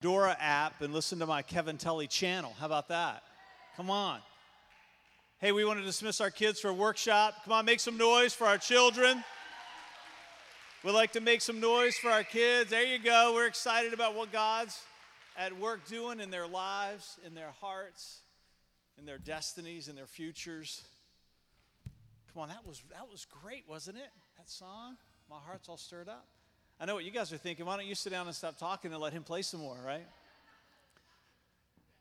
Dora app and listen to my Kevin Tully channel. How about that? Come on. Hey, we want to dismiss our kids for a workshop. Come on, make some noise for our children. We'd like to make some noise for our kids. There you go. We're excited about what God's at work doing in their lives, in their hearts, in their destinies, in their futures. Come on, that was great, wasn't it? That song, my heart's all stirred up. I know what you guys are thinking. Why don't you sit down and stop talking and let him play some more, right?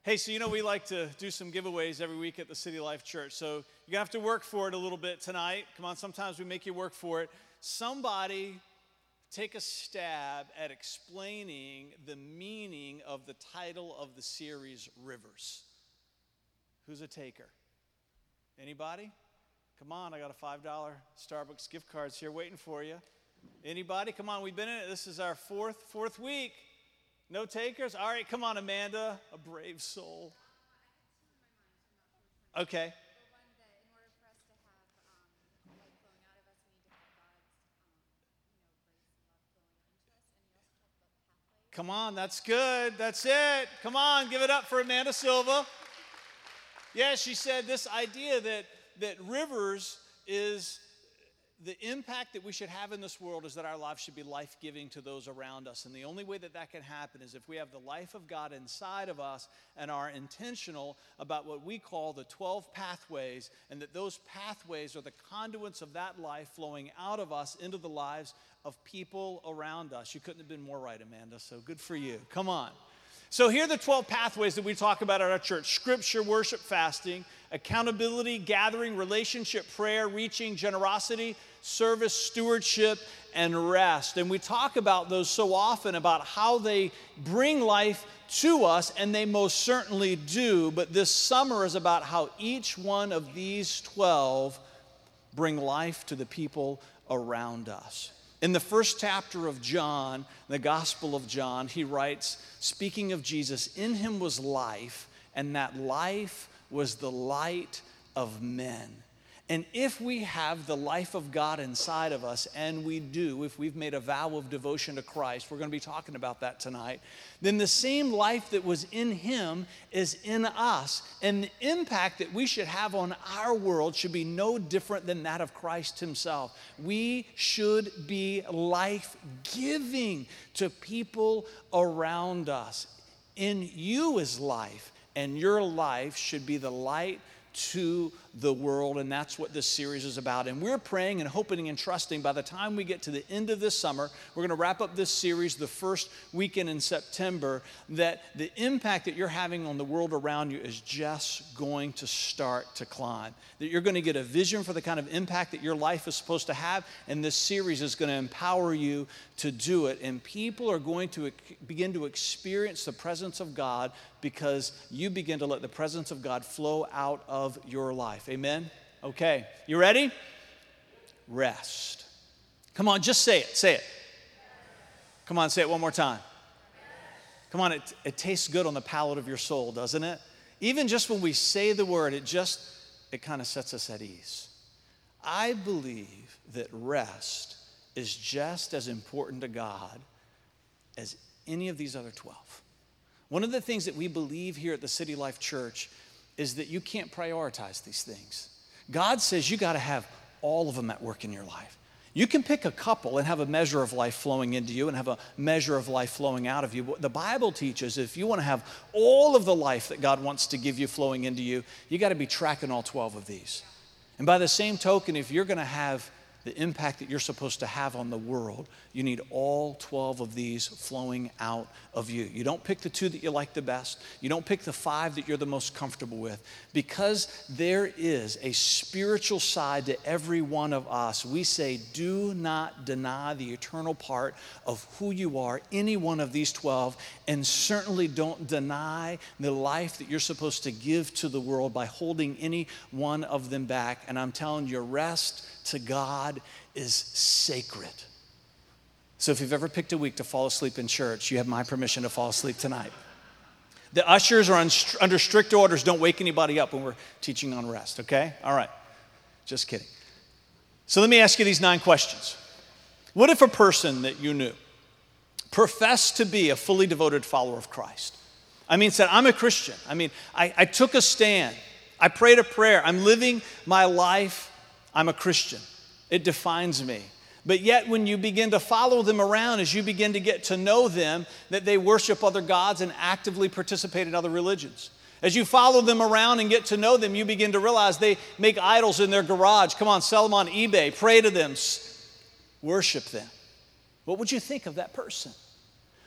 Hey, so you know we like to do some giveaways every week at the City Life Church. So you're going to have to work for it a little bit tonight. Come on, sometimes we make you work for it. Somebody take a stab at explaining the meaning of the title of the series, Rivers. Who's a taker? Anybody? Come on, I got a $5 Starbucks gift cards here waiting for you. Anybody? Come on, we've been in it. This is our fourth week. No takers? All right, come on, Amanda, a brave soul. Okay. Come on, that's good. That's it. Come on, give it up for Amanda Silva. Yeah, she said this idea that rivers is the impact that we should have in this world is that our lives should be life-giving to those around us. And the only way that that can happen is if we have the life of God inside of us and are intentional about what we call the 12 pathways, and that those pathways are the conduits of that life flowing out of us into the lives of people around us. You couldn't have been more right, Amanda, so good for you. Come on. So here are the 12 pathways that we talk about at our church: scripture, worship, fasting, accountability, gathering, relationship, prayer, reaching, generosity, service, stewardship, and rest. And we talk about those so often about how they bring life to us, and they most certainly do. But this summer is about how each one of these 12 bring life to the people around us. In the first chapter of John, the Gospel of John, he writes, speaking of Jesus, "In him was life, and that life was the light of men." And if we have the life of God inside of us, and we do, if we've made a vow of devotion to Christ, we're going to be talking about that tonight, then the same life that was in him is in us. And the impact that we should have on our world should be no different than that of Christ himself. We should be life-giving to people around us. In you is life, and your life should be the light to the world, and that's what this series is about. And we're praying and hoping and trusting by the time we get to the end of this summer, we're going to wrap up this series the first weekend in September, that the impact that you're having on the world around you is just going to start to climb, that you're going to get a vision for the kind of impact that your life is supposed to have, and this series is going to empower you to do it. And people are going to begin to experience the presence of God because you begin to let the presence of God flow out of your life. Amen? Okay. You ready? Rest. Come on, just say it. Say it. Come on, say it one more time. Come on, it tastes good on the palate of your soul, doesn't it? Even just when we say the word, it kind of sets us at ease. I believe that rest is just as important to God as any of these other 12. One of the things that we believe here at the City Life Church is that you can't prioritize these things. God says you got to have all of them at work in your life. You can pick a couple and have a measure of life flowing into you and have a measure of life flowing out of you. But the Bible teaches if you want to have all of the life that God wants to give you flowing into you, you got to be tracking all 12 of these. And by the same token, if you're going to have the impact that you're supposed to have on the world, you need all 12 of these flowing out of you. You don't pick the two that you like the best. You don't pick the five that you're the most comfortable with. Because there is a spiritual side to every one of us, we say, do not deny the eternal part of who you are, any one of these 12, and certainly don't deny the life that you're supposed to give to the world by holding any one of them back. And I'm telling you, rest to God is sacred. So if you've ever picked a week to fall asleep in church, you have my permission to fall asleep tonight. The ushers are under strict orders. Don't wake anybody up when we're teaching on rest, okay? All right. Just kidding. So let me ask you these 9 questions. What if a person that you knew professed to be a fully devoted follower of Christ. I mean, said, I'm a Christian. I mean, I took a stand. I prayed a prayer. I'm living my life. I'm a Christian. It defines me. But yet when you begin to follow them around, as you begin to get to know them, that they worship other gods and actively participate in other religions. As you follow them around and get to know them, you begin to realize they make idols in their garage. Come on, sell them on eBay, pray to them, worship them. What would you think of that person?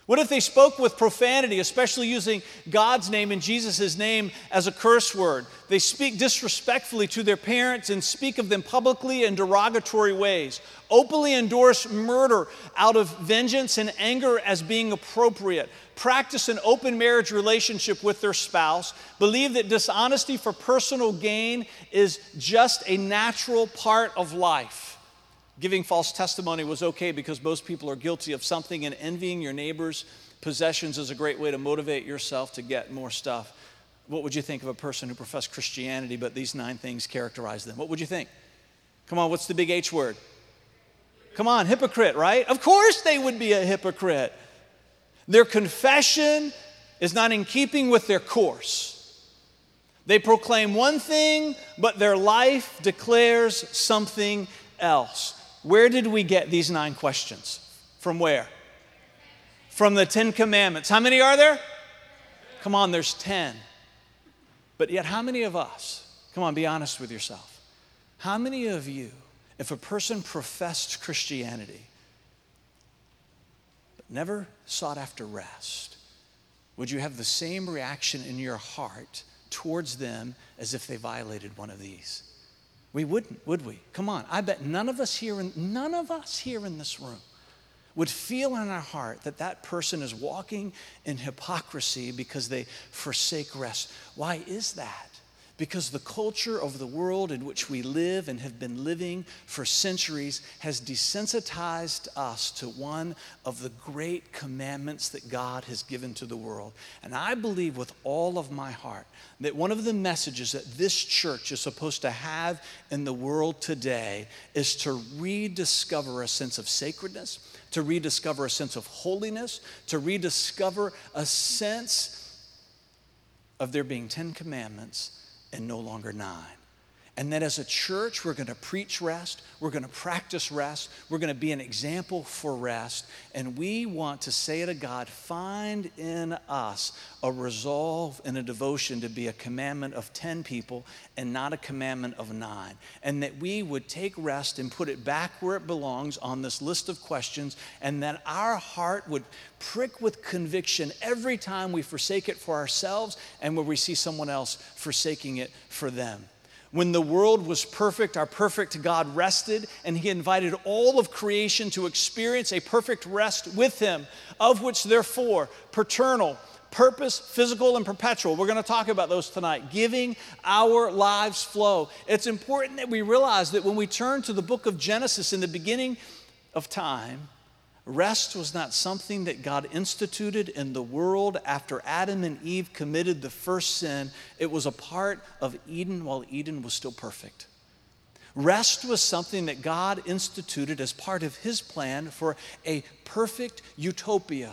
What if they spoke with profanity, especially using God's name and Jesus' name as a curse word? They speak disrespectfully to their parents and speak of them publicly in derogatory ways, openly endorse murder out of vengeance and anger as being appropriate, practice an open marriage relationship with their spouse, believe that dishonesty for personal gain is just a natural part of life. Giving false testimony was okay because most people are guilty of something, and envying your neighbor's possessions is a great way to motivate yourself to get more stuff. What would you think of a person who professed Christianity, but these 9 things characterize them? What would you think? Come on, what's the big H word? Come on, hypocrite, right? Of course they would be a hypocrite. Their confession is not in keeping with their course. They proclaim one thing, but their life declares something else. Where did we get these 9 questions? From where? From the 10 commandments. How many are there? Come on, there's 10. But yet how many of us, come on, be honest with yourself. How many of you, if a person professed Christianity but never sought after rest, would you have the same reaction in your heart towards them as if they violated one of these? We wouldn't, would we? Come on, I bet none of us here in this room would feel in our heart that that person is walking in hypocrisy because they forsake rest. Why is that? Because the culture of the world in which we live and have been living for centuries has desensitized us to one of the great commandments that God has given to the world. And I believe with all of my heart that one of the messages that this church is supposed to have in the world today is to rediscover a sense of sacredness, to rediscover a sense of holiness, to rediscover a sense of there being 10 commandments and no longer 9. And that as a church, we're going to preach rest, we're going to practice rest, we're going to be an example for rest, and we want to say to God, find in us a resolve and a devotion to be a commandment of 10 people and not a commandment of 9. And that we would take rest and put it back where it belongs on this list of questions, and that our heart would prick with conviction every time we forsake it for ourselves and when we see someone else forsaking it for them. When the world was perfect, our perfect God rested, and he invited all of creation to experience a perfect rest with him, of which there are 4: paternal, purpose, physical, and perpetual. We're going to talk about those tonight, giving our lives flow. It's important that we realize that when we turn to the book of Genesis, in the beginning of time, rest was not something that God instituted in the world after Adam and Eve committed the first sin. It was a part of Eden while Eden was still perfect. Rest was something that God instituted as part of his plan for a perfect utopia.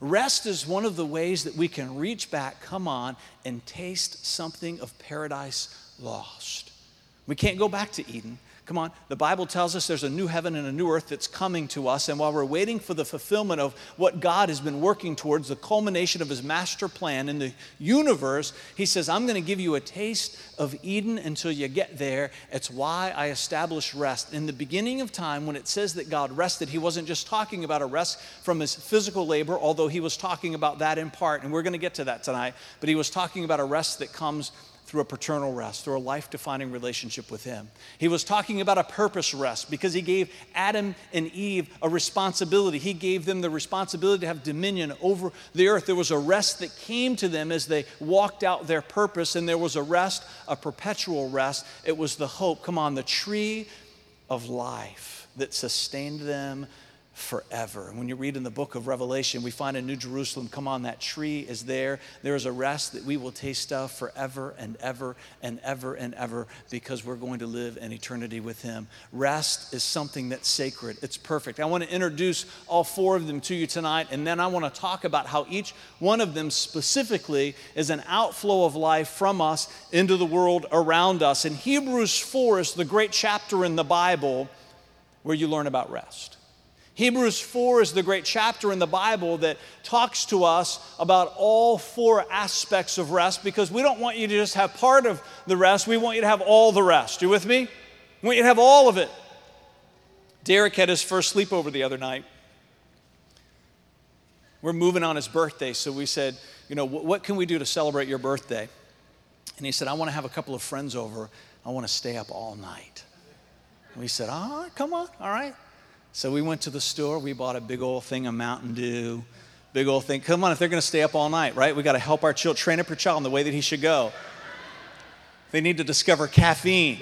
Rest is one of the ways that we can reach back, come on, and taste something of paradise lost. We can't go back to Eden. Come on, the Bible tells us there's a new heaven and a new earth that's coming to us, and while we're waiting for the fulfillment of what God has been working towards, the culmination of his master plan in the universe, he says, I'm going to give you a taste of Eden until you get there. It's why I established rest. In the beginning of time, when it says that God rested, he wasn't just talking about a rest from his physical labor, although he was talking about that in part, and we're going to get to that tonight, but he was talking about a rest that comes through a paternal rest, through a life-defining relationship with him. He was talking about a purpose rest because he gave Adam and Eve a responsibility. He gave them the responsibility to have dominion over the earth. There was a rest that came to them as they walked out their purpose, and there was a rest, a perpetual rest. It was the hope, come on, the tree of life that sustained them forever. And when you read in the book of Revelation, we find a new Jerusalem. Come on, that tree is there. There is a rest that we will taste of forever and ever and ever and ever, because we're going to live an eternity with him. Rest is something that's sacred. It's perfect. I want to introduce all four of them to you tonight, and then I want to talk about how each one of them specifically is an outflow of life from us into the world around us. And Hebrews 4 is the great chapter in the Bible where you learn about rest. Hebrews 4 is the great chapter in the Bible that talks to us about all four aspects of rest, because we don't want you to just have part of the rest. We want you to have all the rest. You with me? We want you to have all of it. Derek had his first sleepover the other night. We're moving on his birthday, so we said, you know, what can we do to celebrate your birthday? And he said, I want to have a couple of friends over. I want to stay up all night. And we said, all right, come on, all right. So we went to the store, we bought a big old thing of Mountain Dew, big old thing. Come on, if they're going to stay up all night, right? We got to help our child, train up your child in the way that he should go. They need to discover caffeine.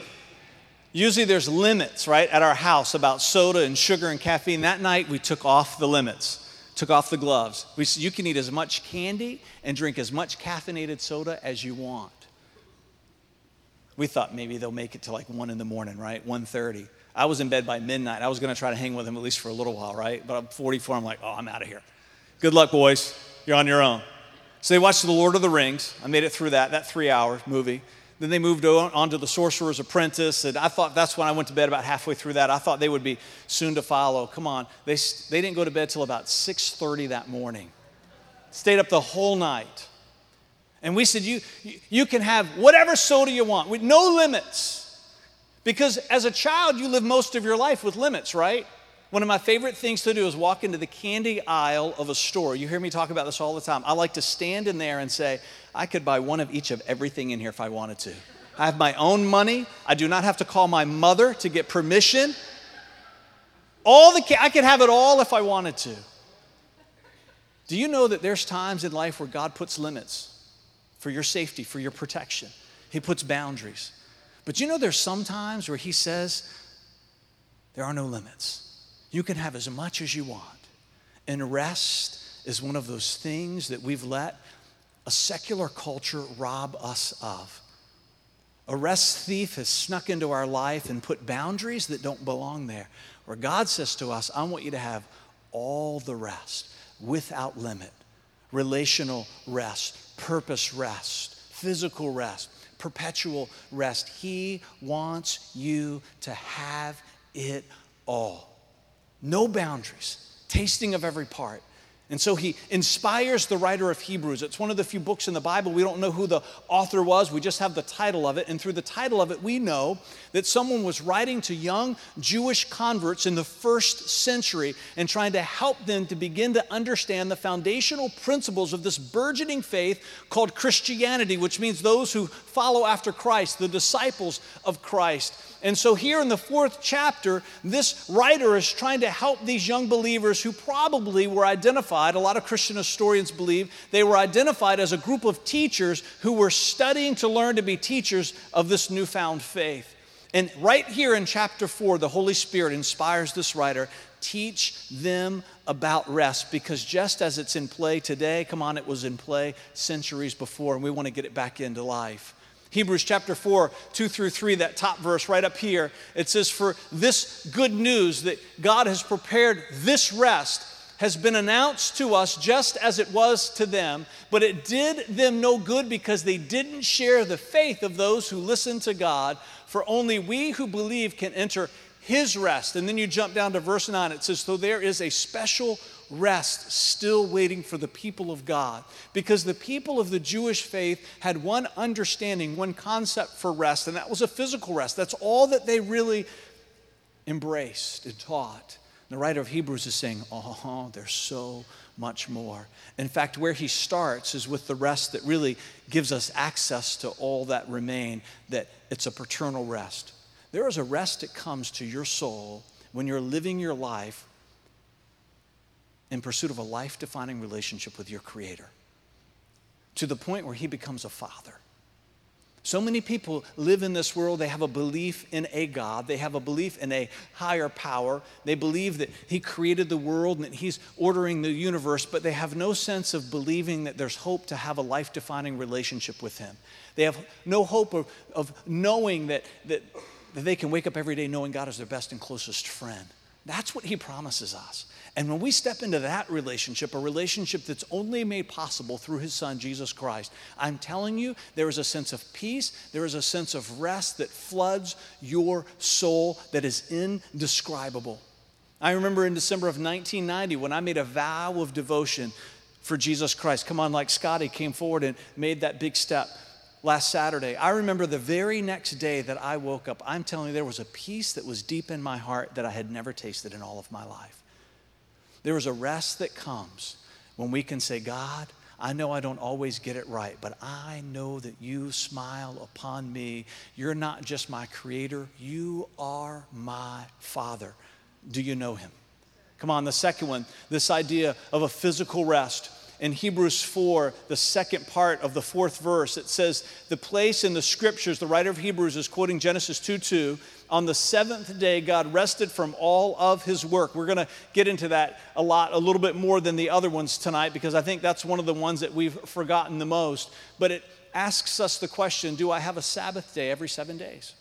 Usually there's limits, right, at our house about soda and sugar and caffeine. That night we took off the limits, took off the gloves. We said, you can eat as much candy and drink as much caffeinated soda as you want. We thought maybe they'll make it to like 1 in the morning, right, 1:30. I was in bed by midnight. I was going to try to hang with him at least for a little while, right? But I'm 44. I'm like, oh, I'm out of here. Good luck, boys. You're on your own. So they watched The Lord of the Rings. I made it through that 3-hour movie. Then they moved on to The Sorcerer's Apprentice. And I thought that's when I went to bed, about halfway through that. I thought they would be soon to follow. Come on. They didn't go to bed till about 6:30 that morning. Stayed up the whole night. And we said, you can have whatever soda you want with no limits. Because as a child, you live most of your life with limits, right? One of my favorite things to do is walk into the candy aisle of a store. You hear me talk about this all the time. I like to stand in there and say, I could buy one of each of everything in here if I wanted to. I have my own money. I do not have to call my mother to get permission. I could have it all if I wanted to. Do you know that there's times in life where God puts limits for your safety, for your protection? He puts boundaries. But you know there's some times where he says, there are no limits. You can have as much as you want. And rest is one of those things that we've let a secular culture rob us of. A rest thief has snuck into our life and put boundaries that don't belong there. Where God says to us, I want you to have all the rest without limit. Relational rest, purpose rest, physical rest, perpetual rest. He wants you to have it all. No boundaries, tasting of every part. And so he inspires the writer of Hebrews. It's one of the few books in the Bible. We don't know who the author was. We just have the title of it. And through the title of it, we know that someone was writing to young Jewish converts in the 1st century and trying to help them to begin to understand the foundational principles of this burgeoning faith called Christianity, which means those who follow after Christ, the disciples of Christ. And so here in the 4th chapter, this writer is trying to help these young believers who probably were identified, a lot of Christian historians believe, they were identified as a group of teachers who were studying to learn to be teachers of this newfound faith. And right here in chapter 4, the Holy Spirit inspires this writer, teach them about rest, because just as it's in play today, come on, it was in play centuries before, and we want to get it back into life. Hebrews chapter 4, 2-3, that top verse right up here, it says, for this good news that God has prepared, this rest has been announced to us just as it was to them, but it did them no good because they didn't share the faith of those who listened to God, for only we who believe can enter his rest. And then you jump down to verse 9, it says, so there is a special rest still waiting for the people of God, because the people of the Jewish faith had one understanding, one concept for rest, and that was a physical rest. That's all that they really embraced and taught. And the writer of Hebrews is saying, oh, there's so much more. In fact, where he starts is with the rest that really gives us access to all that remain, that it's a paternal rest. There is a rest that comes to your soul when you're living your life in pursuit of a life-defining relationship with your Creator, to the point where he becomes a father. So many people live in this world, they have a belief in a God, they have a belief in a higher power, they believe that he created the world and that he's ordering the universe, but they have no sense of believing that there's hope to have a life-defining relationship with him. They have no hope of knowing that they can wake up every day knowing God is their best and closest friend. That's what he promises us. And when we step into that relationship, a relationship that's only made possible through his son, Jesus Christ, I'm telling you, there is a sense of peace, there is a sense of rest that floods your soul that is indescribable. I remember in December of 1990 when I made a vow of devotion for Jesus Christ. Come on, like Scotty came forward and made that big step last Saturday. I remember the very next day that I woke up, I'm telling you, there was a peace that was deep in my heart that I had never tasted in all of my life. There is a rest that comes when we can say, God, I know I don't always get it right, but I know that you smile upon me. You're not just my creator. You are my father. Do you know him? Come on, the second one, this idea of a physical rest. In Hebrews 4, the second part of the fourth verse, it says, the place in the scriptures, the writer of Hebrews is quoting Genesis 2:2, on the seventh day, God rested from all of his work. We're going to get into that a little bit more than the other ones tonight, because I think that's one of the ones that we've forgotten the most. But it asks us the question, do I have a Sabbath day every 7 days?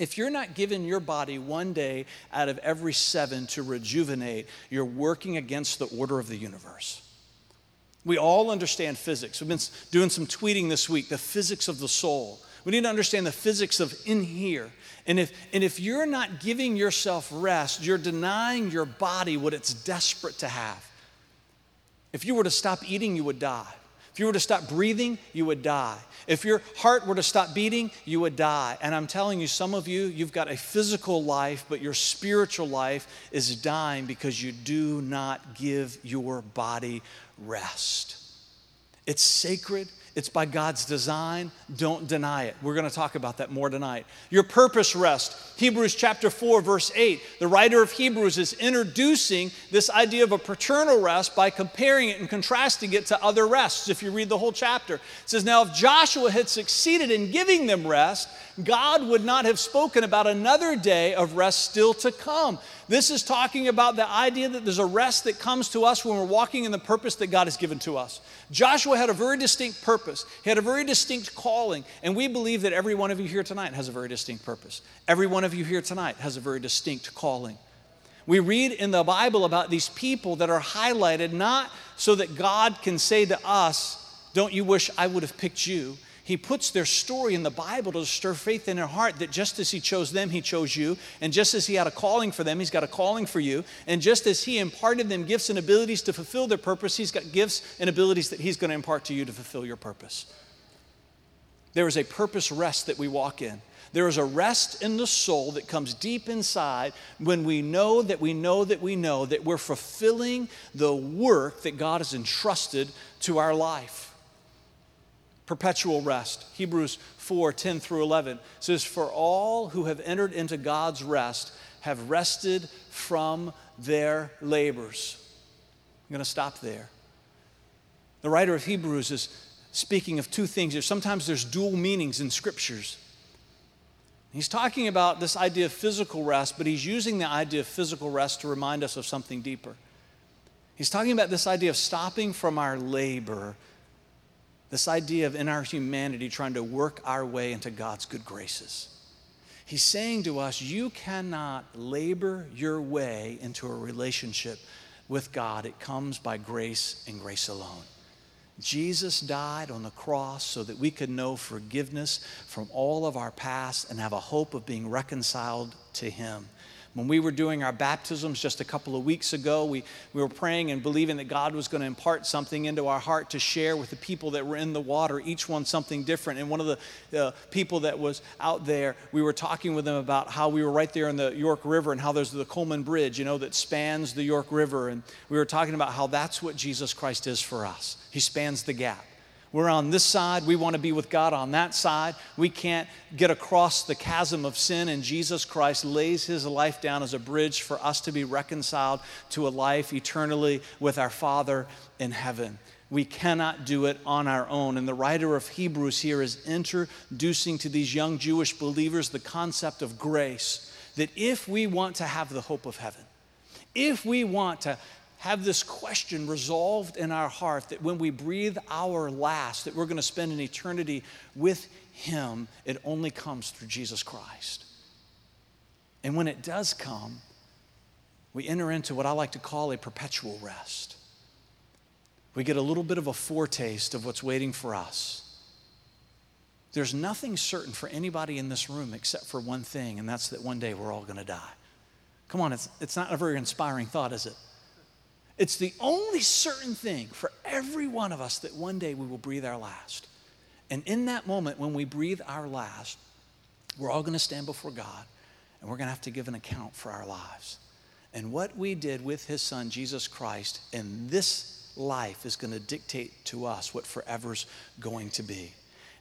If you're not giving your body one day out of every seven to rejuvenate, you're working against the order of the universe. We all understand physics. We've been doing some tweeting this week, the physics of the soul. We need to understand the physics of in here. And if you're not giving yourself rest, you're denying your body what it's desperate to have. If you were to stop eating, you would die. If you were to stop breathing, you would die. If your heart were to stop beating, you would die. And I'm telling you, some of you, you've got a physical life, but your spiritual life is dying because you do not give your body rest. It's sacred. It's by God's design. Don't deny it. We're going to talk about that more tonight. Your purpose rest. Hebrews chapter 4, verse 8. The writer of Hebrews is introducing this idea of a paternal rest by comparing it and contrasting it to other rests. If you read the whole chapter, it says, now if Joshua had succeeded in giving them rest, God would not have spoken about another day of rest still to come. This is talking about the idea that there's a rest that comes to us when we're walking in the purpose that God has given to us. Joshua had a very distinct purpose. He had a very distinct calling, and we believe that every one of you here tonight has a very distinct purpose. Every one of you here tonight has a very distinct calling. We read in the Bible about these people that are highlighted not so that God can say to us, don't you wish I would have picked you? He puts their story in the Bible to stir faith in their heart that just as he chose them, he chose you. And just as he had a calling for them, he's got a calling for you. And just as he imparted them gifts and abilities to fulfill their purpose, he's got gifts and abilities that he's going to impart to you to fulfill your purpose. There is a purpose rest that we walk in. There is a rest in the soul that comes deep inside when we know that we know that we know that we're fulfilling the work that God has entrusted to our life. Perpetual rest. Hebrews 4, 10 through 11 says, for all who have entered into God's rest have rested from their labors. I'm going to stop there. The writer of Hebrews is speaking of two things here. Sometimes there's dual meanings in scriptures. He's talking about this idea of physical rest, but he's using the idea of physical rest to remind us of something deeper. He's talking about this idea of stopping from our labor. This idea of in our humanity trying to work our way into God's good graces. He's saying to us, you cannot labor your way into a relationship with God. It comes by grace and grace alone. Jesus died on the cross so that we could know forgiveness from all of our past and have a hope of being reconciled to him. When we were doing our baptisms just a couple of weeks ago, we were praying and believing that God was going to impart something into our heart to share with the people that were in the water, each one something different. And one of the people that was out there, we were talking with them about how we were right there in the York River and how there's the Coleman Bridge, that spans the York River. And we were talking about how that's what Jesus Christ is for us. He spans the gap. We're on this side. We want to be with God on that side. We can't get across the chasm of sin, and Jesus Christ lays his life down as a bridge for us to be reconciled to a life eternally with our Father in heaven. We cannot do it on our own. And the writer of Hebrews here is introducing to these young Jewish believers the concept of grace, that if we want to have the hope of heaven, if we want to have this question resolved in our heart that when we breathe our last, that we're going to spend an eternity with Him, it only comes through Jesus Christ. And when it does come, we enter into what I like to call a perpetual rest. We get a little bit of a foretaste of what's waiting for us. There's nothing certain for anybody in this room except for one thing, and that's that one day we're all going to die. Come on, it's not a very inspiring thought, is it? It's the only certain thing for every one of us that one day we will breathe our last. And in that moment, when we breathe our last, we're all going to stand before God, and we're going to have to give an account for our lives. And what we did with His Son, Jesus Christ, in this life is going to dictate to us what forever's going to be.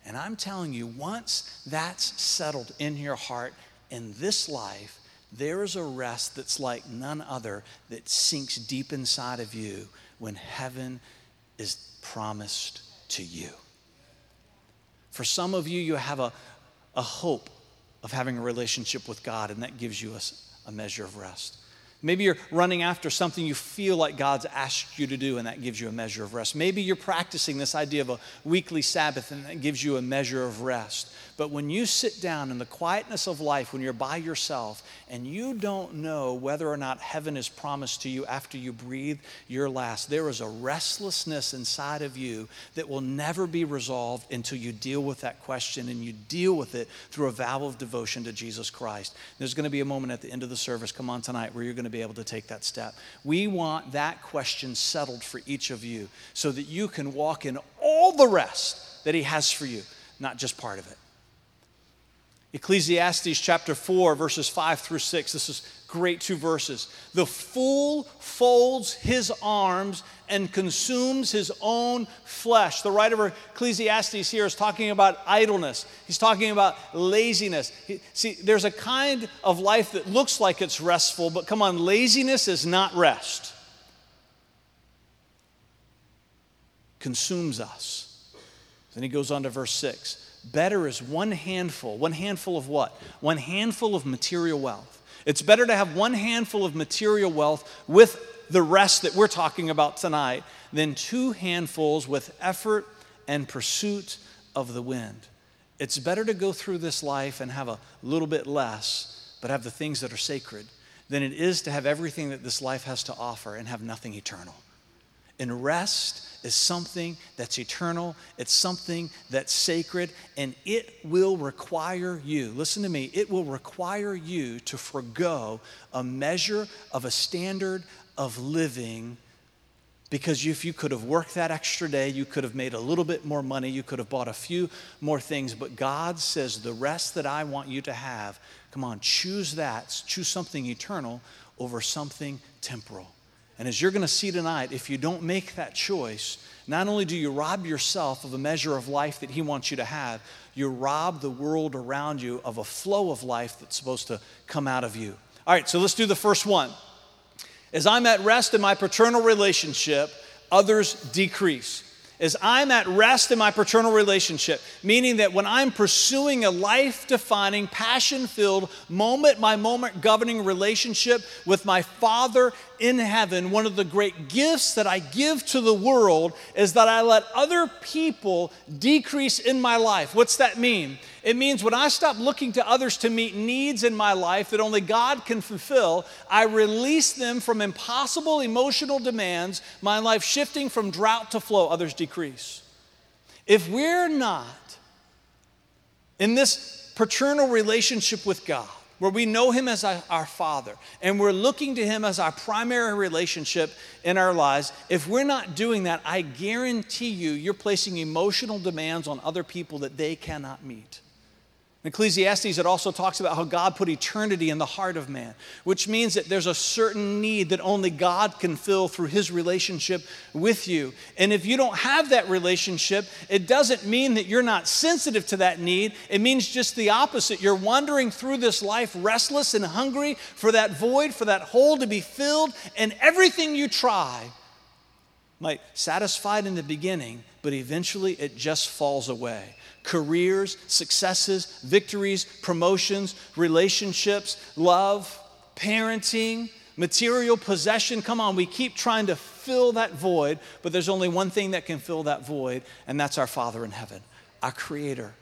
And I'm telling you, once that's settled in your heart in this life, there is a rest that's like none other that sinks deep inside of you when heaven is promised to you. For some of you, you have a hope of having a relationship with God, and that gives you a measure of rest. Maybe you're running after something you feel like God's asked you to do, and that gives you a measure of rest. Maybe you're practicing this idea of a weekly Sabbath, and that gives you a measure of rest. But when you sit down in the quietness of life, when you're by yourself, and you don't know whether or not heaven is promised to you after you breathe your last, there is a restlessness inside of you that will never be resolved until you deal with that question, and you deal with it through a vow of devotion to Jesus Christ. There's going to be a moment at the end of the service, come on tonight, where you're going to be able to take that step. We want that question settled for each of you so that you can walk in all the rest that He has for you, not just part of it. Ecclesiastes chapter 4, verses 5 through 6. This is great 2 verses. The fool folds his arms and consumes his own flesh. The writer of Ecclesiastes here is talking about idleness. He's talking about laziness. See, there's a kind of life that looks like it's restful, but come on, laziness is not rest. Consumes us. Then he goes on to verse 6. Better is one handful. One handful of what? One handful of material wealth. It's better to have one handful of material wealth with the rest that we're talking about tonight than 2 handfuls with effort and pursuit of the wind. It's better to go through this life and have a little bit less, but have the things that are sacred, than it is to have everything that this life has to offer and have nothing eternal. And rest is something that's eternal. It's something that's sacred. And it will require you, listen to me, it will require you to forego a measure of a standard of living, because if you could have worked that extra day, you could have made a little bit more money, you could have bought a few more things. But God says, the rest that I want you to have, come on, choose that. Choose something eternal over something temporal. And as you're going to see tonight, if you don't make that choice, not only do you rob yourself of a measure of life that He wants you to have, you rob the world around you of a flow of life that's supposed to come out of you. All right, so let's do the first one. As I'm at rest in my paternal relationship, others decrease. As I'm at rest in my paternal relationship, meaning that when I'm pursuing a life-defining, passion-filled, moment-by-moment governing relationship with my Father in heaven, one of the great gifts that I give to the world is that I let other people decrease in my life. What's that mean? It means when I stop looking to others to meet needs in my life that only God can fulfill, I release them from impossible emotional demands, my life shifting from drought to flow, others decrease. If we're not in this paternal relationship with God, where we know Him as our Father, and we're looking to Him as our primary relationship in our lives, if we're not doing that, I guarantee you, you're placing emotional demands on other people that they cannot meet. In Ecclesiastes, it also talks about how God put eternity in the heart of man, which means that there's a certain need that only God can fill through His relationship with you. And if you don't have that relationship, it doesn't mean that you're not sensitive to that need. It means just the opposite. You're wandering through this life restless and hungry for that void, for that hole to be filled, and everything you try might satisfied in the beginning, but eventually it just falls away. Careers, successes, victories, promotions, relationships, love, parenting, material possession. Come on, we keep trying to fill that void, but there's only one thing that can fill that void, and that's our Father in heaven, our Creator.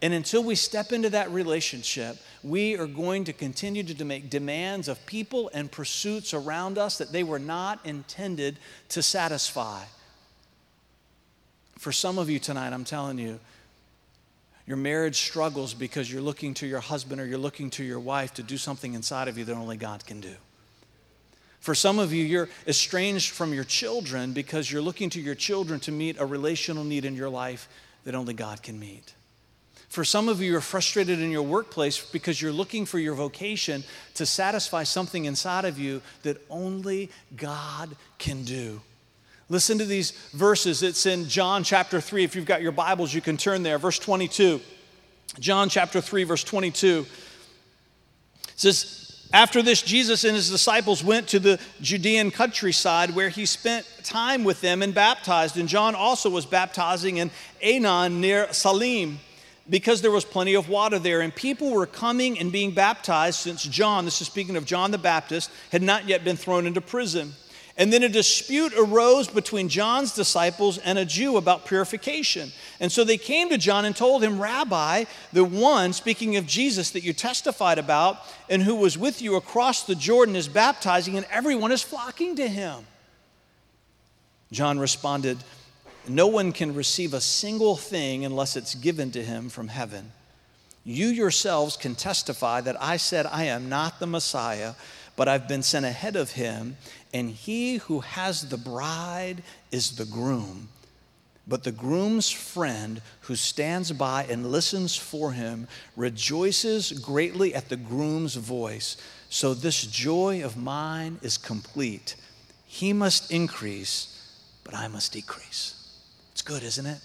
And until we step into that relationship, we are going to continue to make demands of people and pursuits around us that they were not intended to satisfy. For some of you tonight, I'm telling you, your marriage struggles because you're looking to your husband or you're looking to your wife to do something inside of you that only God can do. For some of you, you're estranged from your children because you're looking to your children to meet a relational need in your life that only God can meet. For some of you, you're frustrated in your workplace because you're looking for your vocation to satisfy something inside of you that only God can do. Listen to these verses. It's in John chapter 3. If you've got your Bibles, you can turn there. Verse 22. John chapter 3, verse 22. It says, "After this, Jesus and his disciples went to the Judean countryside where he spent time with them and baptized. And John also was baptizing in Aenon near Salim, because there was plenty of water there. And people were coming and being baptized since John," this is speaking of John the Baptist, "had not yet been thrown into prison. And then a dispute arose between John's disciples and a Jew about purification. And so they came to John and told him, 'Rabbi, the one,'" speaking of Jesus, "that you testified about and who was with you across the Jordan is baptizing, and everyone is flocking to him.' John responded, 'No one can receive a single thing unless it's given to him from heaven. You yourselves can testify that I said, I am not the Messiah, but I've been sent ahead of him. And he who has the bride is the groom. But the groom's friend who stands by and listens for him rejoices greatly at the groom's voice. So this joy of mine is complete. He must increase, but I must decrease.'" It's good, isn't it?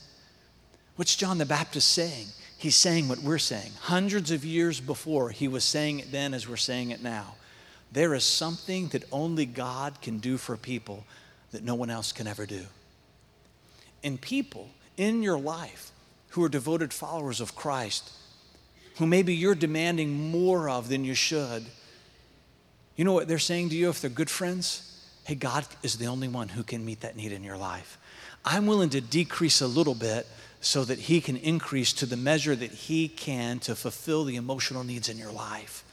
What's John the Baptist saying? He's saying what we're saying. Hundreds of years before, he was saying it then as we're saying it now. There is something that only God can do for people that no one else can ever do. And people in your life who are devoted followers of Christ, who maybe you're demanding more of than you should, you know what they're saying to you if they're good friends? Hey, God is the only one who can meet that need in your life. I'm willing to decrease a little bit so that he can increase to the measure that he can to fulfill the emotional needs in your life.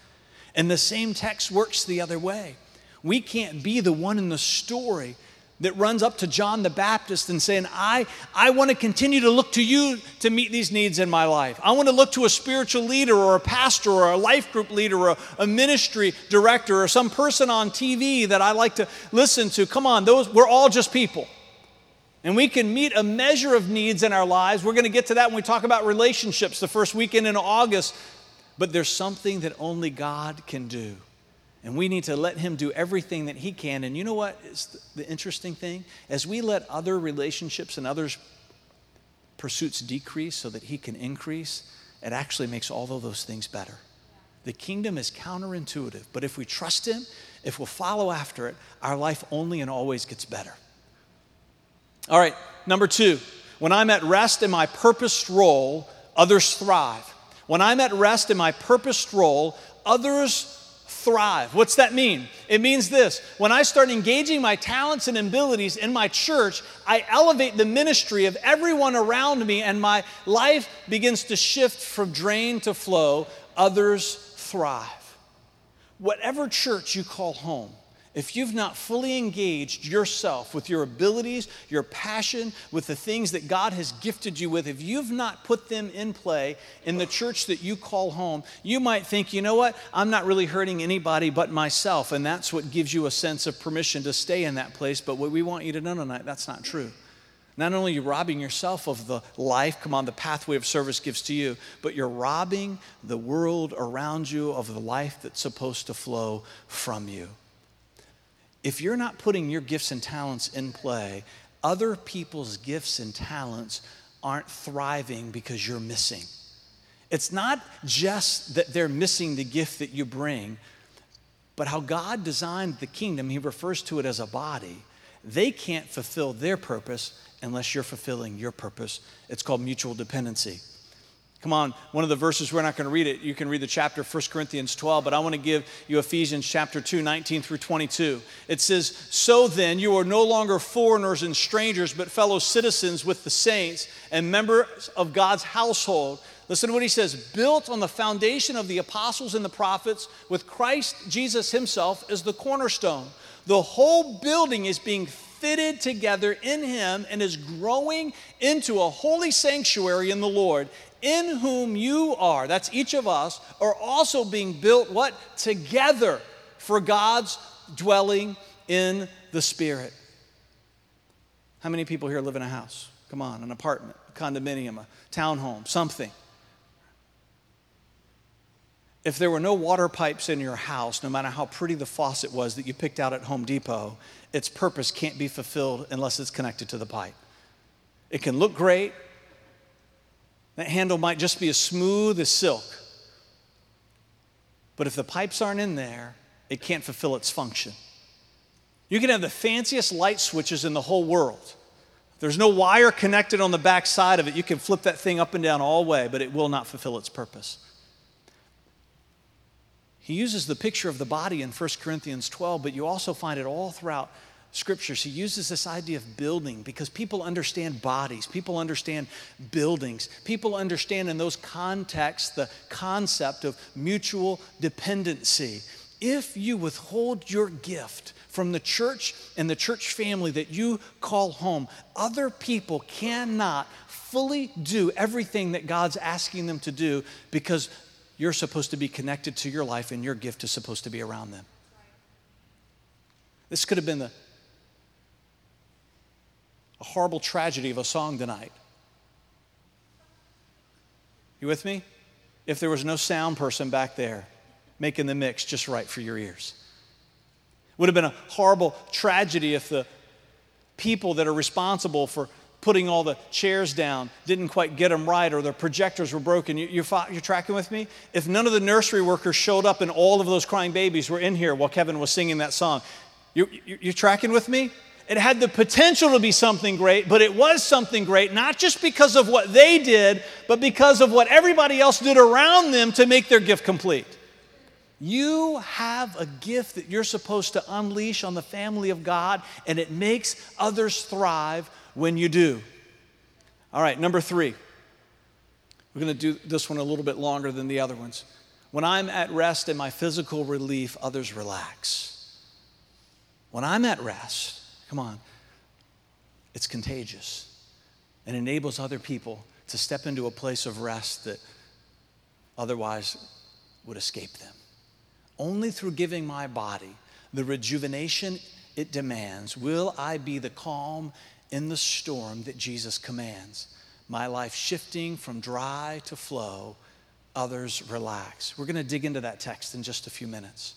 And the same text works the other way. We can't be the one in the story that runs up to John the Baptist and saying, I want to continue to look to you to meet these needs in my life. I want to look to a spiritual leader or a pastor or a life group leader or a ministry director or some person on TV that I like to listen to. Come on, those, we're all just people. And we can meet a measure of needs in our lives. We're going to get to that when we talk about relationships the first weekend in August. But there's something that only God can do. And we need to let him do everything that he can. And you know what is the interesting thing? As we let other relationships and others' pursuits decrease so that he can increase, it actually makes all of those things better. The kingdom is counterintuitive. But if we trust him, if we'll follow after it, our life only and always gets better. All right, number two, when I'm at rest in my purposed role, others thrive. When I'm at rest in my purposed role, others thrive. What's that mean? It means this. When I start engaging my talents and abilities in my church, I elevate the ministry of everyone around me, and my life begins to shift from drain to flow. Others thrive. Whatever church you call home, if you've not fully engaged yourself with your abilities, your passion, with the things that God has gifted you with, if you've not put them in play in the church that you call home, you might think, you know what, I'm not really hurting anybody but myself, and that's what gives you a sense of permission to stay in that place. But what we want you to know tonight, that's not true. Not only are you robbing yourself of the life, come on, the pathway of service gives to you, but you're robbing the world around you of the life that's supposed to flow from you. If you're not putting your gifts and talents in play, other people's gifts and talents aren't thriving because you're missing. It's not just that they're missing the gift that you bring, but how God designed the kingdom, he refers to it as a body, They can't fulfill their purpose unless you're fulfilling your purpose. It's called mutual dependency. Come on, one of the verses, we're not going to read it. You can read the chapter, 1 Corinthians 12, but I want to give you Ephesians chapter 2, 19 through 22. It says, "So then you are no longer foreigners and strangers, but fellow citizens with the saints and members of God's household." Listen to what he says, "built on the foundation of the apostles and the prophets, with Christ Jesus himself as the cornerstone. The whole building is being fitted together in him and is growing into a holy sanctuary in the Lord, in whom you are," that's each of us, "are also being built," what? "Together for God's dwelling in the Spirit." How many people here live in a house? Come on, an apartment, a condominium, a townhome, something. If there were no water pipes in your house, no matter how pretty the faucet was that you picked out at Home Depot, its purpose can't be fulfilled unless it's connected to the pipe. It can look great. That handle might just be as smooth as silk. But if the pipes aren't in there, it can't fulfill its function. You can have the fanciest light switches in the whole world. There's no wire connected on the back side of it. You can flip that thing up and down all the way, but it will not fulfill its purpose. He uses the picture of the body in 1 Corinthians 12, but you also find it all throughout Scriptures. He uses this idea of building because people understand bodies, people understand buildings, people understand in those contexts the concept of mutual dependency. If you withhold your gift from the church and the church family that you call home, other people cannot fully do everything that God's asking them to do because you're supposed to be connected to your life and your gift is supposed to be around them. This could have been a horrible tragedy of a song tonight. You with me? If there was no sound person back there making the mix just right for your ears. Would have been a horrible tragedy if the people that are responsible for putting all the chairs down didn't quite get them right, or their projectors were broken. You're tracking with me? If none of the nursery workers showed up and all of those crying babies were in here while Kevin was singing that song. You're tracking with me? It had the potential to be something great, but it was something great, not just because of what they did, but because of what everybody else did around them to make their gift complete. You have a gift that you're supposed to unleash on the family of God, and it makes others thrive when you do. All right, number three. We're going to do this one a little bit longer than the other ones. When I'm at rest in my physical relief, others relax. When I'm at rest, come on, it's contagious and enables other people to step into a place of rest that otherwise would escape them. Only through giving my body the rejuvenation it demands will I be the calm in the storm that Jesus commands, my life shifting from dry to flow, others relax. We're going to dig into that text in just a few minutes.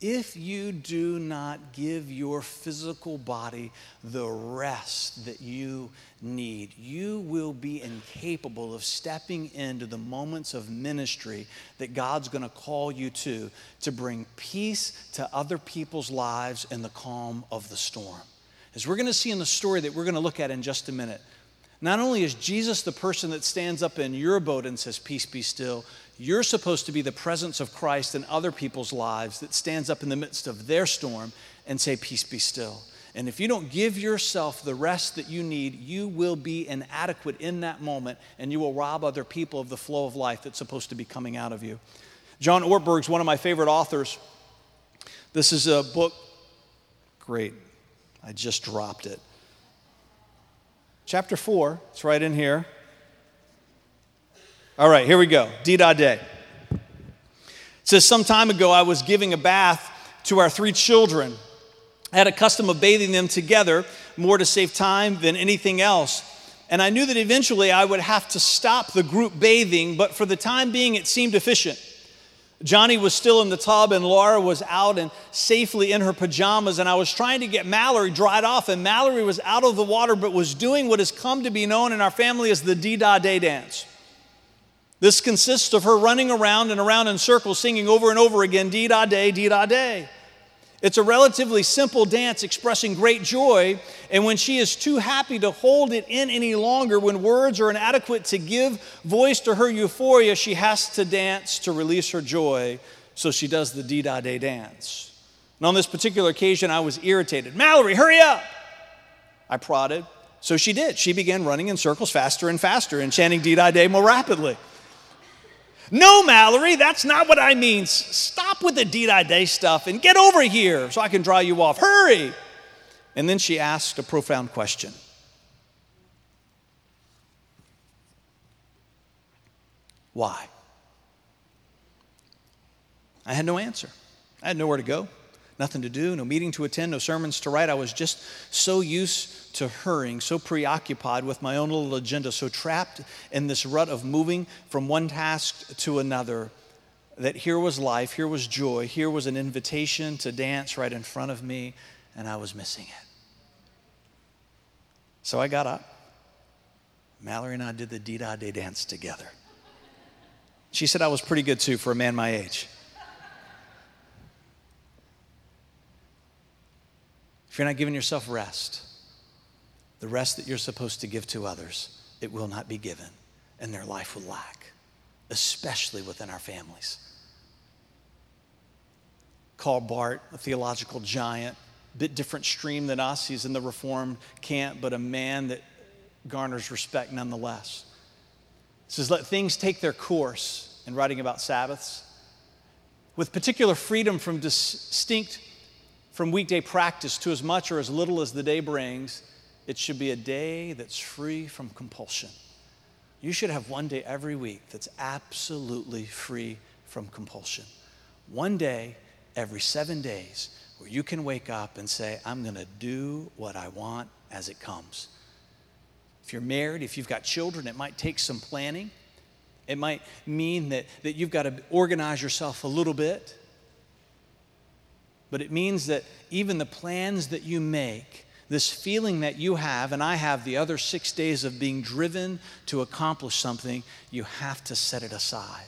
If you do not give your physical body the rest that you need, you will be incapable of stepping into the moments of ministry that God's going to call you to bring peace to other people's lives in the calm of the storm. As we're going to see in the story that we're going to look at in just a minute, not only is Jesus the person that stands up in your boat and says, "Peace be still," you're supposed to be the presence of Christ in other people's lives that stands up in the midst of their storm and say, "Peace be still." And if you don't give yourself the rest that you need, you will be inadequate in that moment, and you will rob other people of the flow of life that's supposed to be coming out of you. John Ortberg's one of my favorite authors. This is a book, great. I just dropped it. Chapter 4, it's right in here. All right, here we go. D-da-day. It says, "Some time ago I was giving a bath to our three children. I had a custom of bathing them together, more to save time than anything else. And I knew that eventually I would have to stop the group bathing, but for the time being it seemed efficient. Johnny was still in the tub and Laura was out and safely in her pajamas, and I was trying to get Mallory dried off, and Mallory was out of the water but was doing what has come to be known in our family as the Dee-Da-Day dance. This consists of her running around and around in circles, singing over and over again, Dee-Da-Day, Dee-Da-Day. It's a relatively simple dance expressing great joy, and when she is too happy to hold it in any longer, when words are inadequate to give voice to her euphoria, she has to dance to release her joy, so she does the dee-da-day dance. And on this particular occasion, I was irritated. "Mallory, hurry up!" I prodded. So she did. She began running in circles faster and faster and chanting dee-da-day more rapidly. "No, Mallory, that's not what I mean. Stop with the dee-da-day stuff and get over here so I can draw you off. Hurry!" And then she asked a profound question. Why? I had no answer. I had nowhere to go, nothing to do, no meeting to attend, no sermons to write. I was just so used to hurrying, so preoccupied with my own little agenda, so trapped in this rut of moving from one task to another, that here was life, here was joy, here was an invitation to dance right in front of me, and I was missing it. So I got up. Mallory and I did the dee-da-day dance together. She said I was pretty good, too, for a man my age. If you're not giving yourself rest, the rest that you're supposed to give to others, it will not be given, and their life will lack, especially within our families. Karl Barth, a theological giant, bit different stream than us. He's in the Reformed camp, but a man that garners respect nonetheless. He says, "Let things take their course," in writing about Sabbaths, with particular freedom from distinct from weekday practice to as much or as little as the day brings. It should be a day that's free from compulsion. You should have one day every week that's absolutely free from compulsion. One day every 7 days where you can wake up and say, "I'm going to do what I want as it comes." If you're married, if you've got children, it might take some planning. It might mean that you've got to organize yourself a little bit. But it means that even the plans that you make, this feeling that you have, and I have the other 6 days of being driven to accomplish something, you have to set it aside.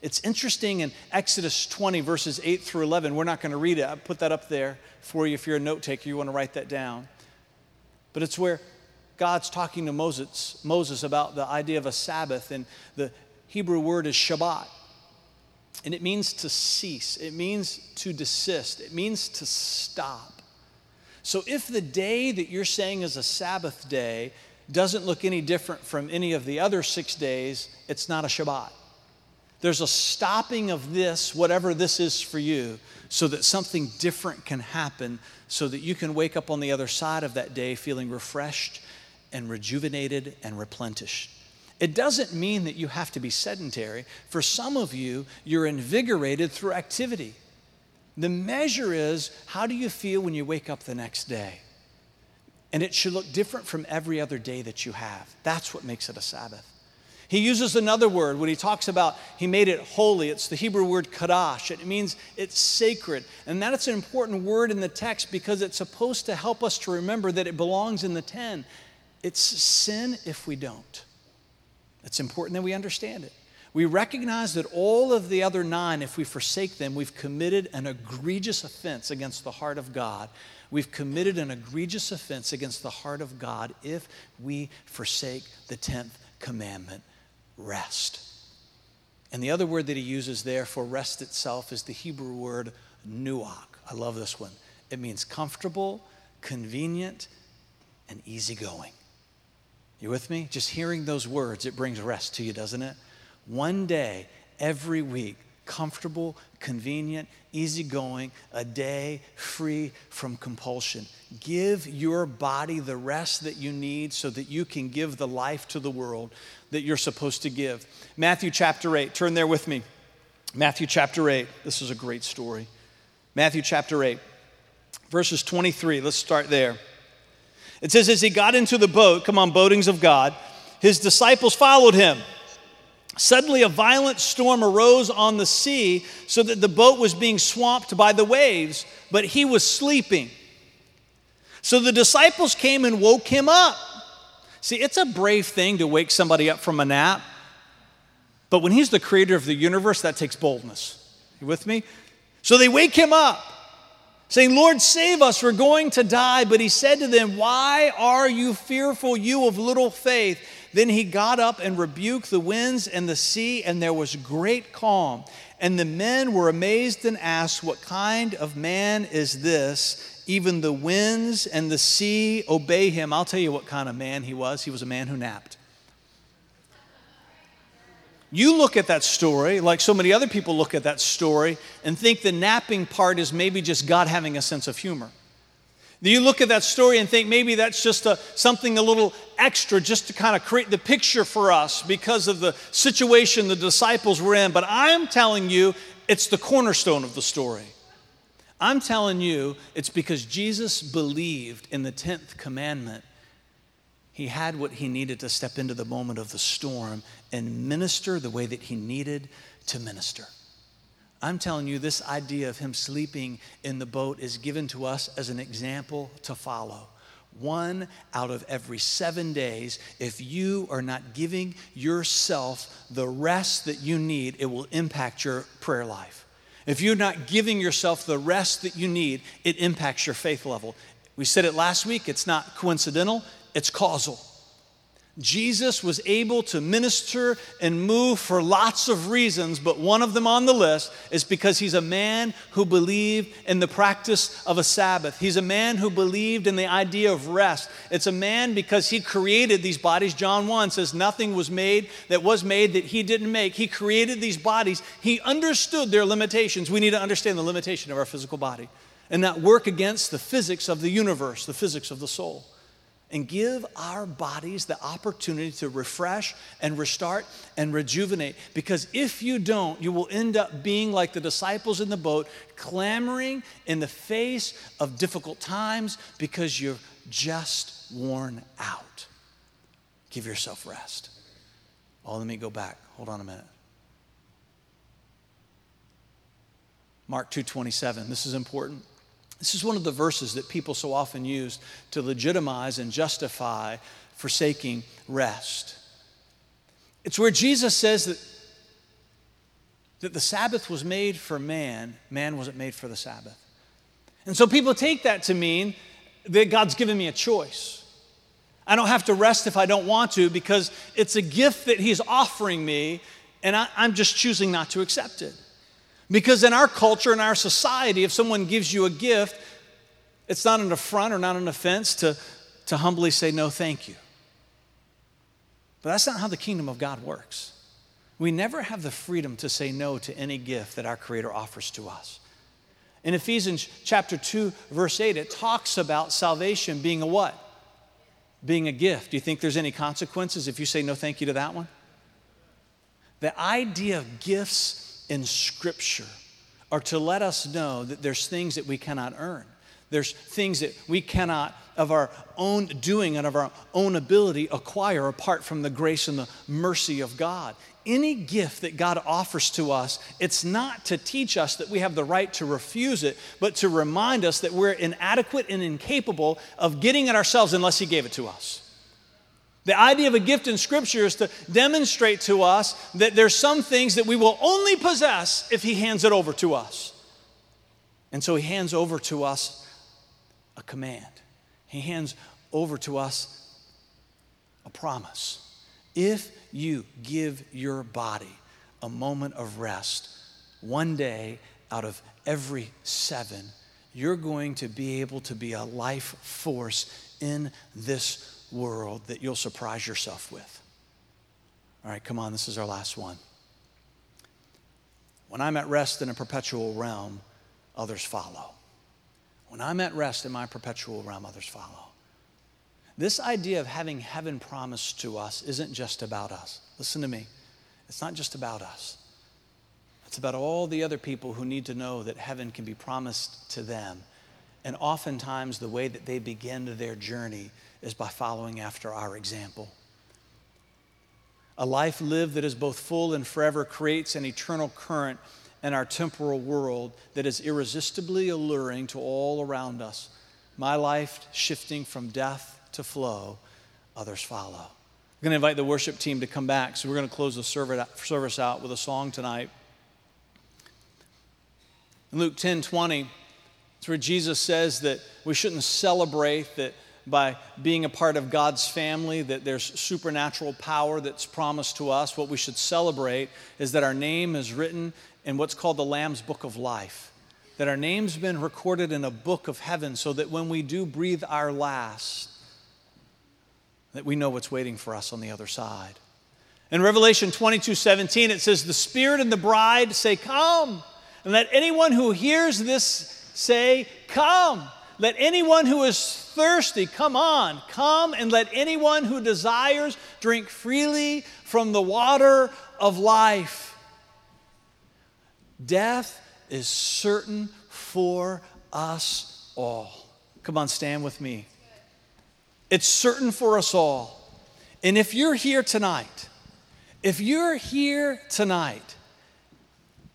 It's interesting in Exodus 20, verses 8 through 11. We're not going to read it. I put that up there for you if you're a note taker. You want to write that down. But it's where God's talking to Moses about the idea of a Sabbath, and the Hebrew word is Shabbat. And it means to cease. It means to desist. It means to stop. So if the day that you're saying is a Sabbath day doesn't look any different from any of the other 6 days, it's not a Shabbat. There's a stopping of this, whatever this is for you, so that something different can happen, so that you can wake up on the other side of that day feeling refreshed and rejuvenated and replenished. It doesn't mean that you have to be sedentary. For some of you, you're invigorated through activity. The measure is, how do you feel when you wake up the next day? And it should look different from every other day that you have. That's what makes it a Sabbath. He uses another word when he talks about he made it holy. It's the Hebrew word kadosh. It means it's sacred. And that's an important word in the text because it's supposed to help us to remember that it belongs in the ten. It's sin if we don't. It's important that we understand it. We recognize that all of the other nine, if we forsake them, we've committed an egregious offense against the heart of God. We've committed an egregious offense against the heart of God if we forsake the 10th commandment, rest. And the other word that he uses there for rest itself is the Hebrew word nuach. I love this one. It means comfortable, convenient, and easygoing. You with me? Just hearing those words, it brings rest to you, doesn't it? One day, every week, comfortable, convenient, easygoing, a day free from compulsion. Give your body the rest that you need so that you can give the life to the world that you're supposed to give. Matthew chapter 8, turn there with me. Matthew chapter 8, this is a great story. Matthew chapter 8, verses 23, let's start there. It says, as he got into the boat, come on, boatings of God, his disciples followed him. Suddenly a violent storm arose on the sea so that the boat was being swamped by the waves, but he was sleeping. So the disciples came and woke him up. See, it's a brave thing to wake somebody up from a nap, but when he's the creator of the universe, that takes boldness. You with me? So they wake him up. saying, "Lord, save us, we're going to die." But he said to them, "Why are you fearful, you of little faith?" Then he got up and rebuked the winds and the sea, and there was great calm. And the men were amazed and asked, "What kind of man is this? Even the winds and the sea obey him." I'll tell you what kind of man he was. He was a man who napped. You look at that story, like so many other people look at that story, and think the napping part is maybe just God having a sense of humor. You look at that story and think maybe that's just something a little extra just to kind of create the picture for us because of the situation the disciples were in. But I'm telling you, it's the cornerstone of the story. I'm telling you, it's because Jesus believed in the 10th commandment. He had what he needed to step into the moment of the storm and minister the way that he needed to minister. I'm telling you, this idea of him sleeping in the boat is given to us as an example to follow. 1 out of every 7 days, if you are not giving yourself the rest that you need, it will impact your prayer life. If you're not giving yourself the rest that you need, it impacts your faith level. We said it last week, it's not coincidental. It's causal. Jesus was able to minister and move for lots of reasons, but one of them on the list is because he's a man who believed in the practice of a Sabbath. He's a man who believed in the idea of rest. It's a man because he created these bodies. John 1 says nothing was made that he didn't make. He created these bodies. He understood their limitations. We need to understand the limitation of our physical body and not work against the physics of the universe, the physics of the soul. And give our bodies the opportunity to refresh and restart and rejuvenate. Because if you don't, you will end up being like the disciples in the boat, clamoring in the face of difficult times because you're just worn out. Give yourself rest. Oh, let me go back. Hold on a minute. Mark 2:27. This is important. This is one of the verses that people so often use to legitimize and justify forsaking rest. It's where Jesus says that the Sabbath was made for man. Man wasn't made for the Sabbath. And so people take that to mean that God's given me a choice. I don't have to rest if I don't want to because it's a gift that he's offering me, and I'm just choosing not to accept it. Because in our culture, in our society, if someone gives you a gift, it's not an affront or not an offense to humbly say, "No, thank you." But that's not how the kingdom of God works. We never have the freedom to say no to any gift that our Creator offers to us. In Ephesians chapter 2, verse 8, it talks about salvation being a what? Being a gift. Do you think there's any consequences if you say no thank you to that one? The idea of gifts in Scripture are to let us know that there's things that we cannot earn. There's things that we cannot of our own doing and of our own ability acquire apart from the grace and the mercy of God. Any gift that God offers to us, it's not to teach us that we have the right to refuse it, but to remind us that we're inadequate and incapable of getting it ourselves unless he gave it to us. The idea of a gift in Scripture is to demonstrate to us that there's some things that we will only possess if he hands it over to us. And so he hands over to us a command. He hands over to us a promise. If you give your body a moment of rest, 1 day out of every 7, you're going to be able to be a life force in this world that you'll surprise yourself with. All right, come on, this is our last one. When I'm at rest in a perpetual realm, others follow. When I'm at rest in my perpetual realm, others follow. This idea of having heaven promised to us isn't just about us. Listen to me. It's not just about us. It's about all the other people who need to know that heaven can be promised to them. And oftentimes the way that they begin their journey is by following after our example. A life lived that is both full and forever creates an eternal current in our temporal world that is irresistibly alluring to all around us. My life shifting from death to flow, others follow. I'm going to invite the worship team to come back, so we're going to close the service out with a song tonight. In Luke 10:20. It's where Jesus says that we shouldn't celebrate that by being a part of God's family, that there's supernatural power that's promised to us. What we should celebrate is that our name is written in what's called the Lamb's Book of Life, that our name's been recorded in a book of heaven so that when we do breathe our last, that we know what's waiting for us on the other side. In Revelation 22:17, it says, "The Spirit and the bride say, 'Come.' And let anyone who hears this say, 'Come.' Let anyone who is thirsty, come on, come, and let anyone who desires drink freely from the water of life." Death is certain for us all. Come on, stand with me. It's certain for us all. And if you're here tonight,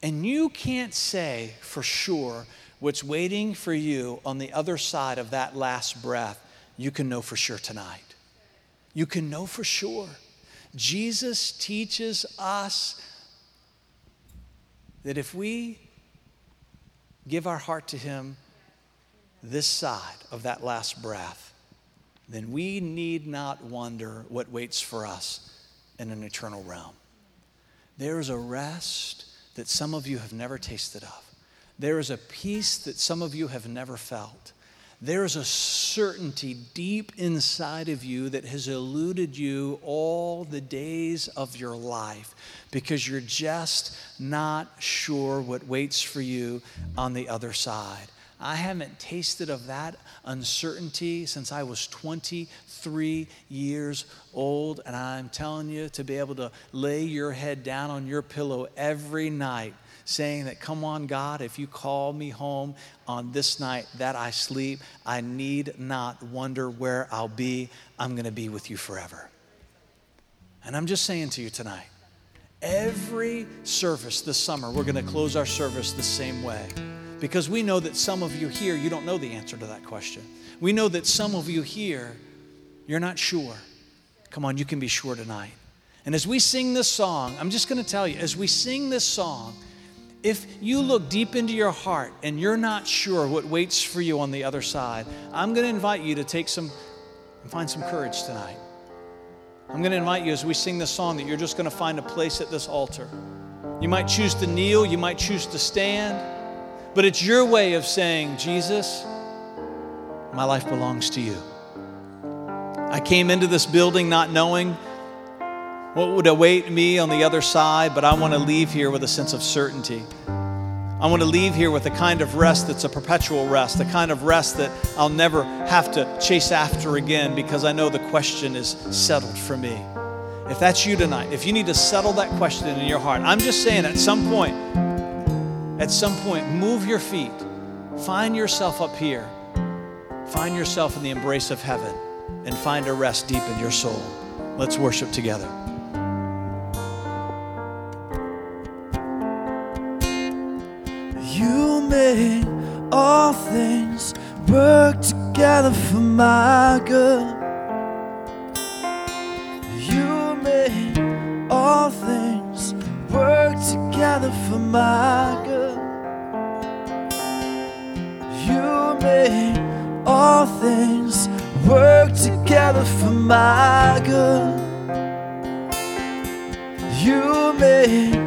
and you can't say for sure what's waiting for you on the other side of that last breath, you can know for sure tonight. You can know for sure. Jesus teaches us that if we give our heart to Him this side of that last breath, then we need not wonder what waits for us in an eternal realm. There is a rest that some of you have never tasted of. There is a peace that some of you have never felt. There is a certainty deep inside of you that has eluded you all the days of your life because you're just not sure what waits for you on the other side. I haven't tasted of that uncertainty since I was 23 years old, and I'm telling you, to be able to lay your head down on your pillow every night saying that, "Come on, God, if you call me home on this night that I sleep, I need not wonder where I'll be. I'm going to be with you forever." And I'm just saying to you tonight, every service this summer, we're going to close our service the same way, because we know that some of you here, you don't know the answer to that question. We know that some of you here, you're not sure. Come on, you can be sure tonight. And as we sing this song, I'm just going to tell you, as we sing this song, if you look deep into your heart and you're not sure what waits for you on the other side, I'm going to invite you to find some courage tonight. I'm going to invite you, as we sing this song, that you're just going to find a place at this altar. You might choose to kneel, you might choose to stand, but it's your way of saying, "Jesus, my life belongs to you. I came into this building not knowing what would await me on the other side, but I want to leave here with a sense of certainty. I want to leave here with a kind of rest that's a perpetual rest, a kind of rest that I'll never have to chase after again because I know the question is settled for me." If that's you tonight, if you need to settle that question in your heart, I'm just saying at some point, move your feet. Find yourself up here. Find yourself in the embrace of heaven and find a rest deep in your soul. Let's worship together. You made all things work together for my good. You made all things work together for my good. You made all things work together for my good. You made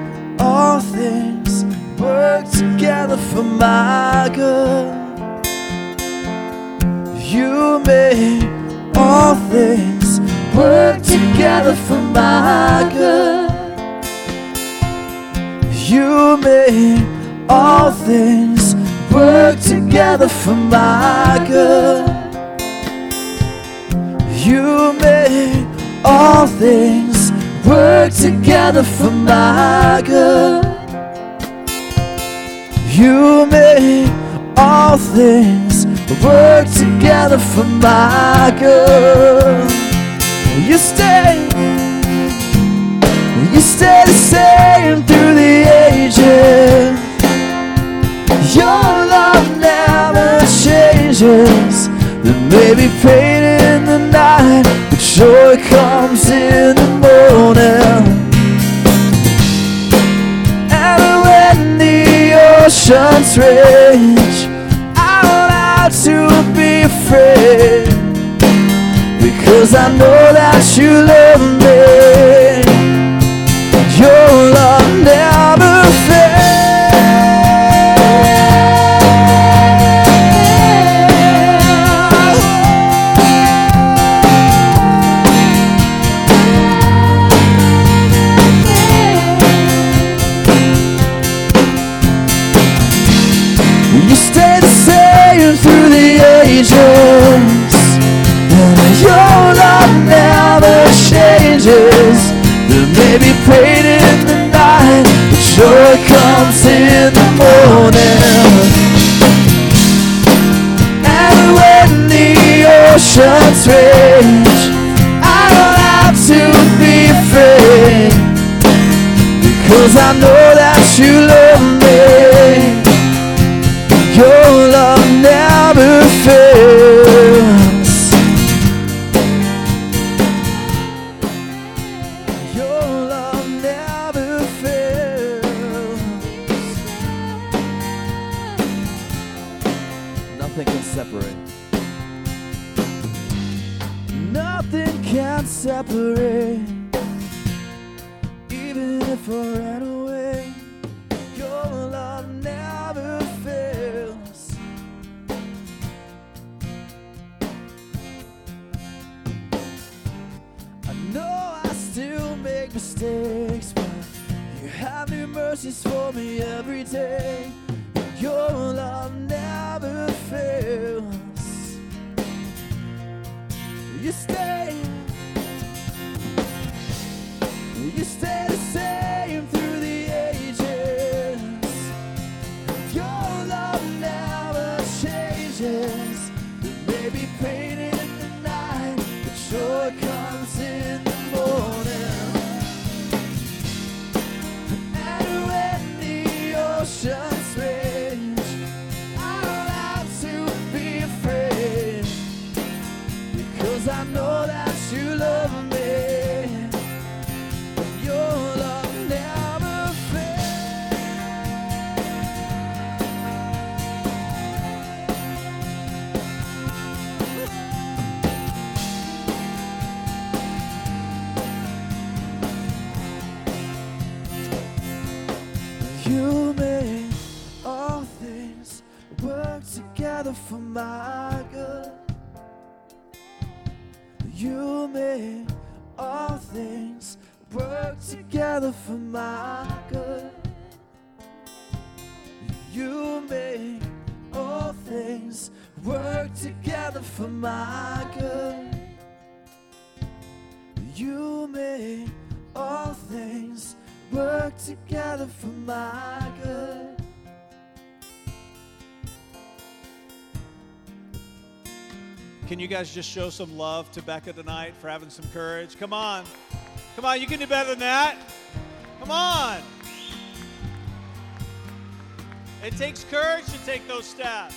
all things work together for my good. You made all things work together for my good. You made all things work together for my good. You made all things work together for my good. You made all things work together for my good. You stay the same through the ages. Your love never changes. There may be pain in the night, but joy comes in the morning. Ocean's rage. to be afraid, because I know that you love me. Your love never fails. You stay the same through the ages, and your love never changes. There may be pain in the night, but joy comes in the morning. And when the oceans rage, I don't have to be afraid, because I know that you love me. Your love never fails. Separate, even if I ran away, your love never fails. I know I still make mistakes, but you have new mercies for me every day. Your love never fails. You stay. You stay the same through the ages. Your love never changes. There may be pain in the night, but joy comes in the morning. And when the oceans rage, I don't have to be afraid, because I know that you love me. For my good, you made all things work together for my good. You made all things work together for my good. You made all things work together for my good. Can you guys just show some love to Becca tonight for having some courage? Come on. Come on, you can do better than that. Come on. It takes courage to take those steps.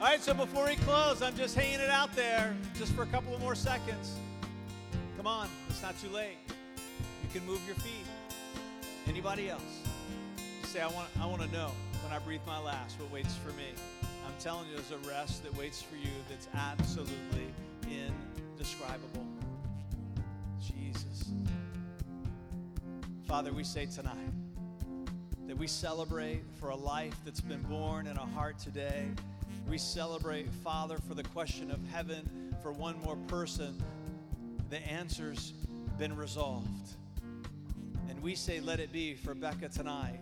All right, so before we close, I'm just hanging it out there just for a couple of more seconds. Come on, it's not too late. You can move your feet. Anybody else? Say, I want to know when I breathe my last what waits for me. I'm telling you, there's a rest that waits for you that's absolutely indescribable. Jesus. Father, we say tonight that we celebrate for a life that's been born in a heart today. We celebrate, Father, for the question of heaven, for one more person. The answer's been resolved. And we say, let it be for Becca tonight,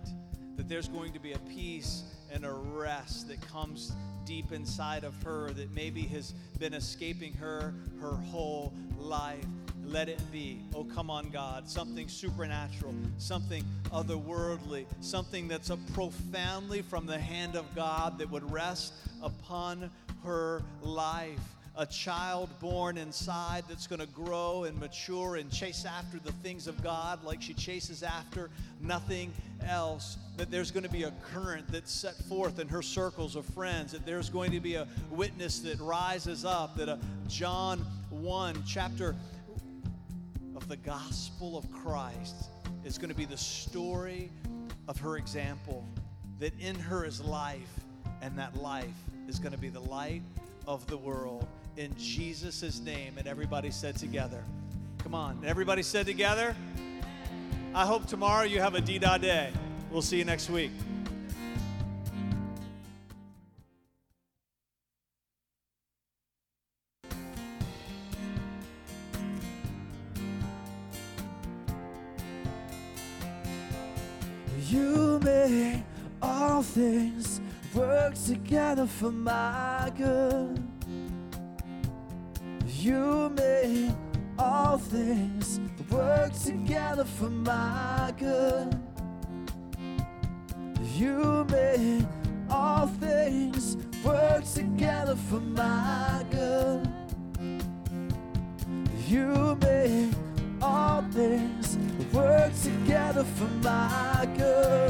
that there's going to be a peace and a rest that comes deep inside of her that maybe has been escaping her whole life. Let it be, oh come on God, something supernatural, something otherworldly, something that's a profoundly from the hand of God that would rest upon her life. A child born inside that's going to grow and mature and chase after the things of God like she chases after nothing else. That there's going to be a current that's set forth in her circles of friends. That there's going to be a witness that rises up. That a John 1 chapter of the gospel of Christ is going to be the story of her example. That in her is life, and that life is going to be the light of the world. In Jesus' name. And everybody said together. Come on. Everybody said together. I hope tomorrow you have a D-Dot day. We'll see you next week. Things work together for my good. You make all things work together for my good. You make all things work together for my good. You make all things work together for my good.